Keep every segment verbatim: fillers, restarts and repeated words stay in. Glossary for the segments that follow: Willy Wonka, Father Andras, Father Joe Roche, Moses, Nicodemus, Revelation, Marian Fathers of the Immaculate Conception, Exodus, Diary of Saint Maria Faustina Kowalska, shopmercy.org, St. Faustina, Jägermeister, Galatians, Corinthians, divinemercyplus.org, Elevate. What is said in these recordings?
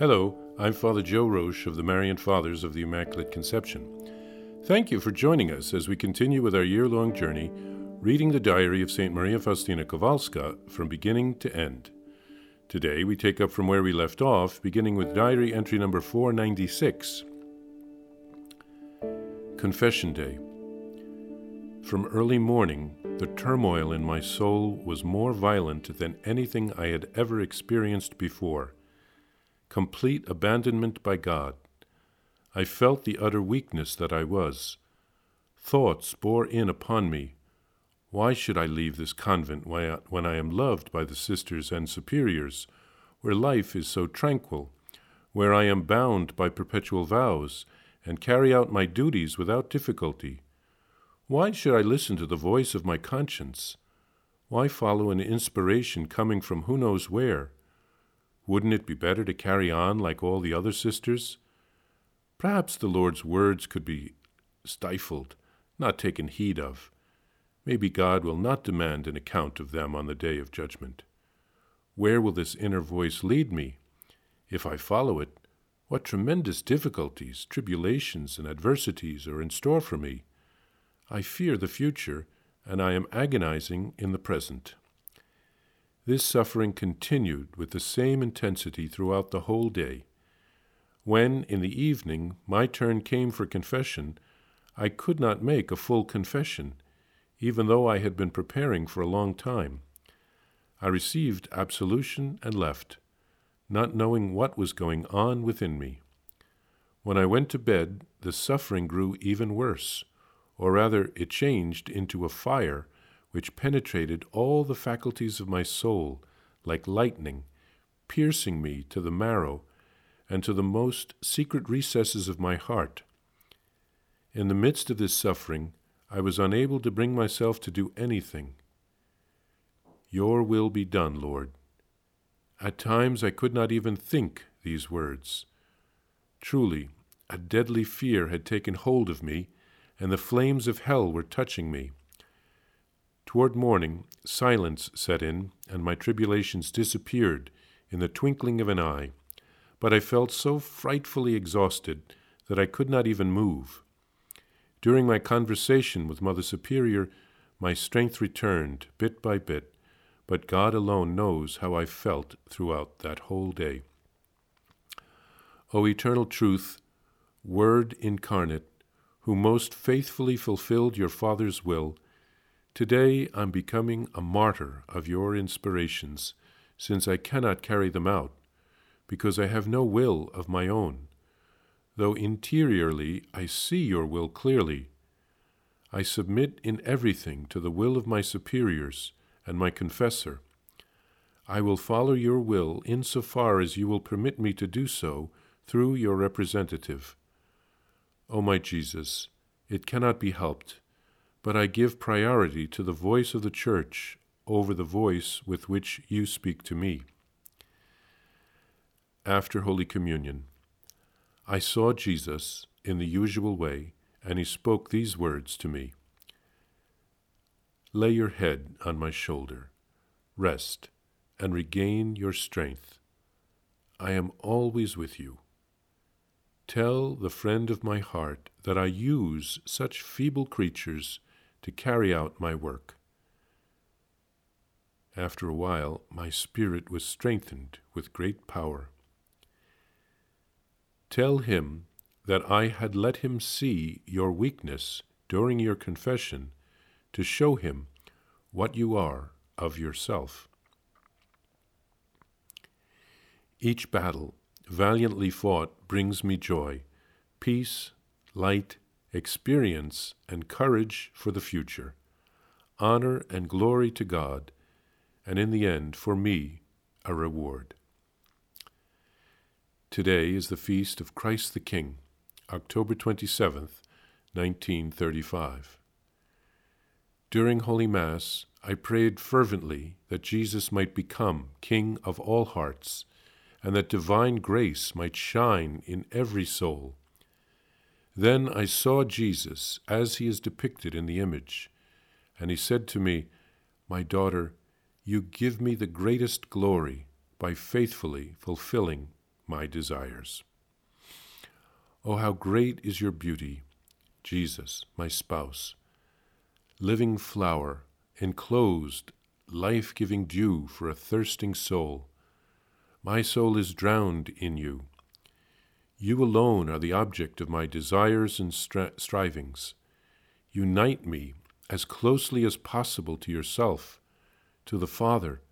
Hello, I'm Father Joe Roche of the Marian Fathers of the Immaculate Conception. Thank you for joining us as we continue with our year-long journey reading the Diary of Saint Maria Faustina Kowalska from beginning to end. Today we take up from where we left off, beginning with diary entry number four ninety-six. Confession Day. From early morning, the turmoil in my soul was more violent than anything I had ever experienced before. Complete abandonment by God. I felt the utter weakness that I was. Thoughts bore in upon me. Why should I leave this convent when I am loved by the sisters and superiors, where life is so tranquil, where I am bound by perpetual vows, and carry out my duties without difficulty? Why should I listen to the voice of my conscience? Why follow an inspiration coming from who knows where? Wouldn't it be better to carry on like all the other sisters? Perhaps the Lord's words could be stifled, not taken heed of. Maybe God will not demand an account of them on the day of judgment. Where will this inner voice lead me? If I follow it, what tremendous difficulties, tribulations, and adversities are in store for me? I fear the future, and I am agonizing in the present. This suffering continued with the same intensity throughout the whole day. When, in the evening, my turn came for confession, I could not make a full confession, even though I had been preparing for a long time. I received absolution and left, not knowing what was going on within me. When I went to bed, the suffering grew even worse, or rather it changed into a fire which penetrated all the faculties of my soul like lightning, piercing me to the marrow and to the most secret recesses of my heart. In the midst of this suffering, I was unable to bring myself to do anything. Your will be done, Lord. At times I could not even think these words. Truly, a deadly fear had taken hold of me, and the flames of hell were touching me. Toward morning, silence set in, and my tribulations disappeared in the twinkling of an eye, but I felt so frightfully exhausted that I could not even move. During my conversation with Mother Superior, my strength returned bit by bit, but God alone knows how I felt throughout that whole day. O eternal truth, Word incarnate, who most faithfully fulfilled your Father's will, today I'm becoming a martyr of your inspirations, since I cannot carry them out, because I have no will of my own, though interiorly I see your will clearly. I submit in everything to the will of my superiors and my confessor. I will follow your will insofar as you will permit me to do so through your representative. O my Jesus, it cannot be helped, but I give priority to the voice of the Church over the voice with which you speak to me. After Holy Communion, I saw Jesus in the usual way, and he spoke these words to me. Lay your head on my shoulder, rest, and regain your strength. I am always with you. Tell the friend of my heart that I use such feeble creatures to carry out my work. After a while, my spirit was strengthened with great power. Tell him that I had let him see your weakness during your confession to show him what you are of yourself. Each battle valiantly fought brings me joy, peace, light, experience, and courage for the future, honor and glory to God, and in the end, for me, a reward. Today is the feast of Christ the King, October twenty-seventh, nineteen thirty-five. During Holy Mass, I prayed fervently that Jesus might become King of all hearts, and that divine grace might shine in every soul. Then I saw Jesus as he is depicted in the image, and he said to me, My daughter, you give me the greatest glory by faithfully fulfilling my desires. Oh, how great is your beauty, Jesus, my spouse, living flower, enclosed, life-giving dew for a thirsting soul. My soul is drowned in you. You alone are the object of my desires and stri- strivings. Unite me as closely as possible to yourself, to the Father,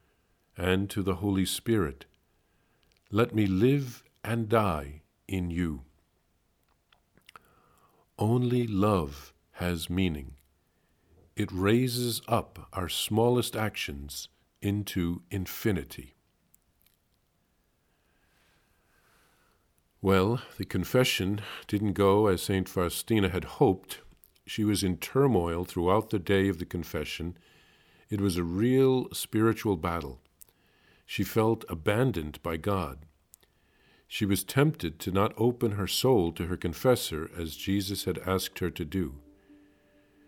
and to the Holy Spirit. Let me live and die in you. Only love has meaning. It raises up our smallest actions into infinity. Well, the confession didn't go as Saint Faustina had hoped. She was in turmoil throughout the day of the confession. It was a real spiritual battle. She felt abandoned by God. She was tempted to not open her soul to her confessor as Jesus had asked her to do.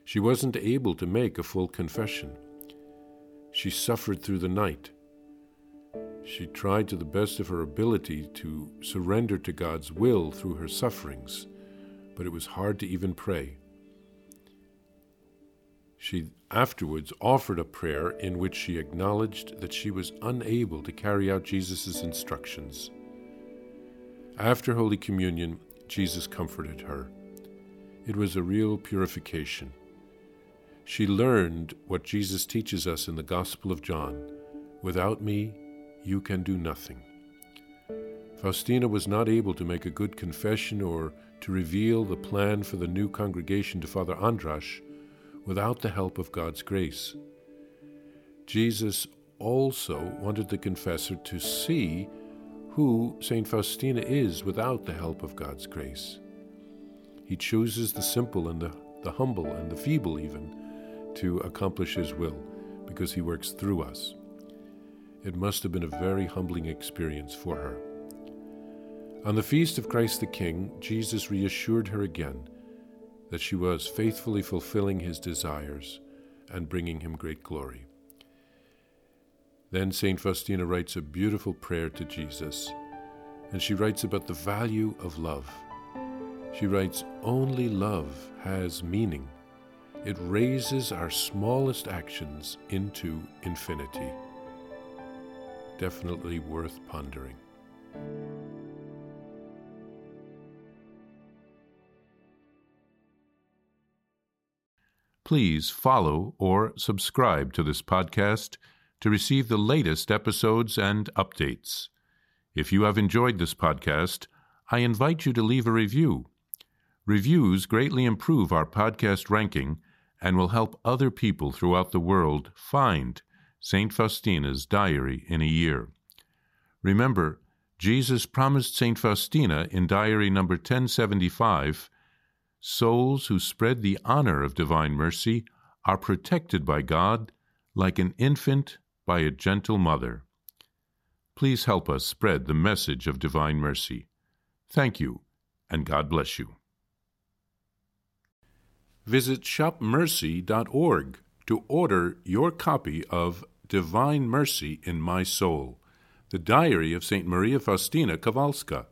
She wasn't able to make a full confession. She suffered through the night. She tried to the best of her ability to surrender to God's will through her sufferings, but it was hard to even pray. She afterwards offered a prayer in which she acknowledged that she was unable to carry out Jesus' instructions. After Holy Communion, Jesus comforted her. It was a real purification. She learned what Jesus teaches us in the Gospel of John. Without me, you can do nothing. Faustina was not able to make a good confession or to reveal the plan for the new congregation to Father Andras without the help of God's grace. Jesus also wanted the confessor to see who Saint Faustina is without the help of God's grace. He chooses the simple and the, the humble and the feeble even to accomplish his will, because he works through us. It must have been a very humbling experience for her. On the feast of Christ the King, Jesus reassured her again that she was faithfully fulfilling his desires and bringing him great glory. Then Saint Faustina writes a beautiful prayer to Jesus, and she writes about the value of love. She writes, "Only love has meaning. It raises our smallest actions into infinity." Definitely worth pondering. Please follow or subscribe to this podcast to receive the latest episodes and updates. If you have enjoyed this podcast, I invite you to leave a review. Reviews greatly improve our podcast ranking and will help other people throughout the world find Saint Faustina's Diary in a Year. Remember, Jesus promised Saint Faustina in Diary number ten seventy-five, souls who spread the honor of divine mercy are protected by God like an infant by a gentle mother. Please help us spread the message of divine mercy. Thank you, and God bless you. Visit shop mercy dot org to order your copy of Divine Mercy in My Soul, the Diary of Saint Maria Faustina Kowalska.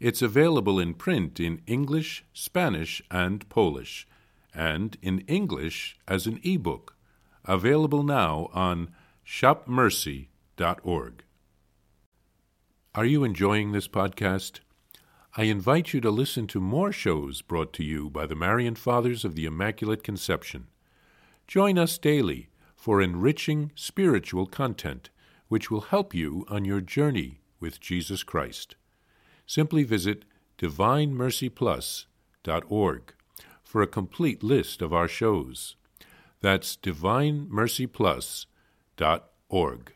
It's available in print in English, Spanish, and Polish, and in English as an e-book. Available now on shop mercy dot org. Are you enjoying this podcast? I invite you to listen to more shows brought to you by the Marian Fathers of the Immaculate Conception. Join us daily for enriching spiritual content which will help you on your journey with Jesus Christ. Simply visit divine mercy plus dot org for a complete list of our shows. That's divine mercy plus dot org.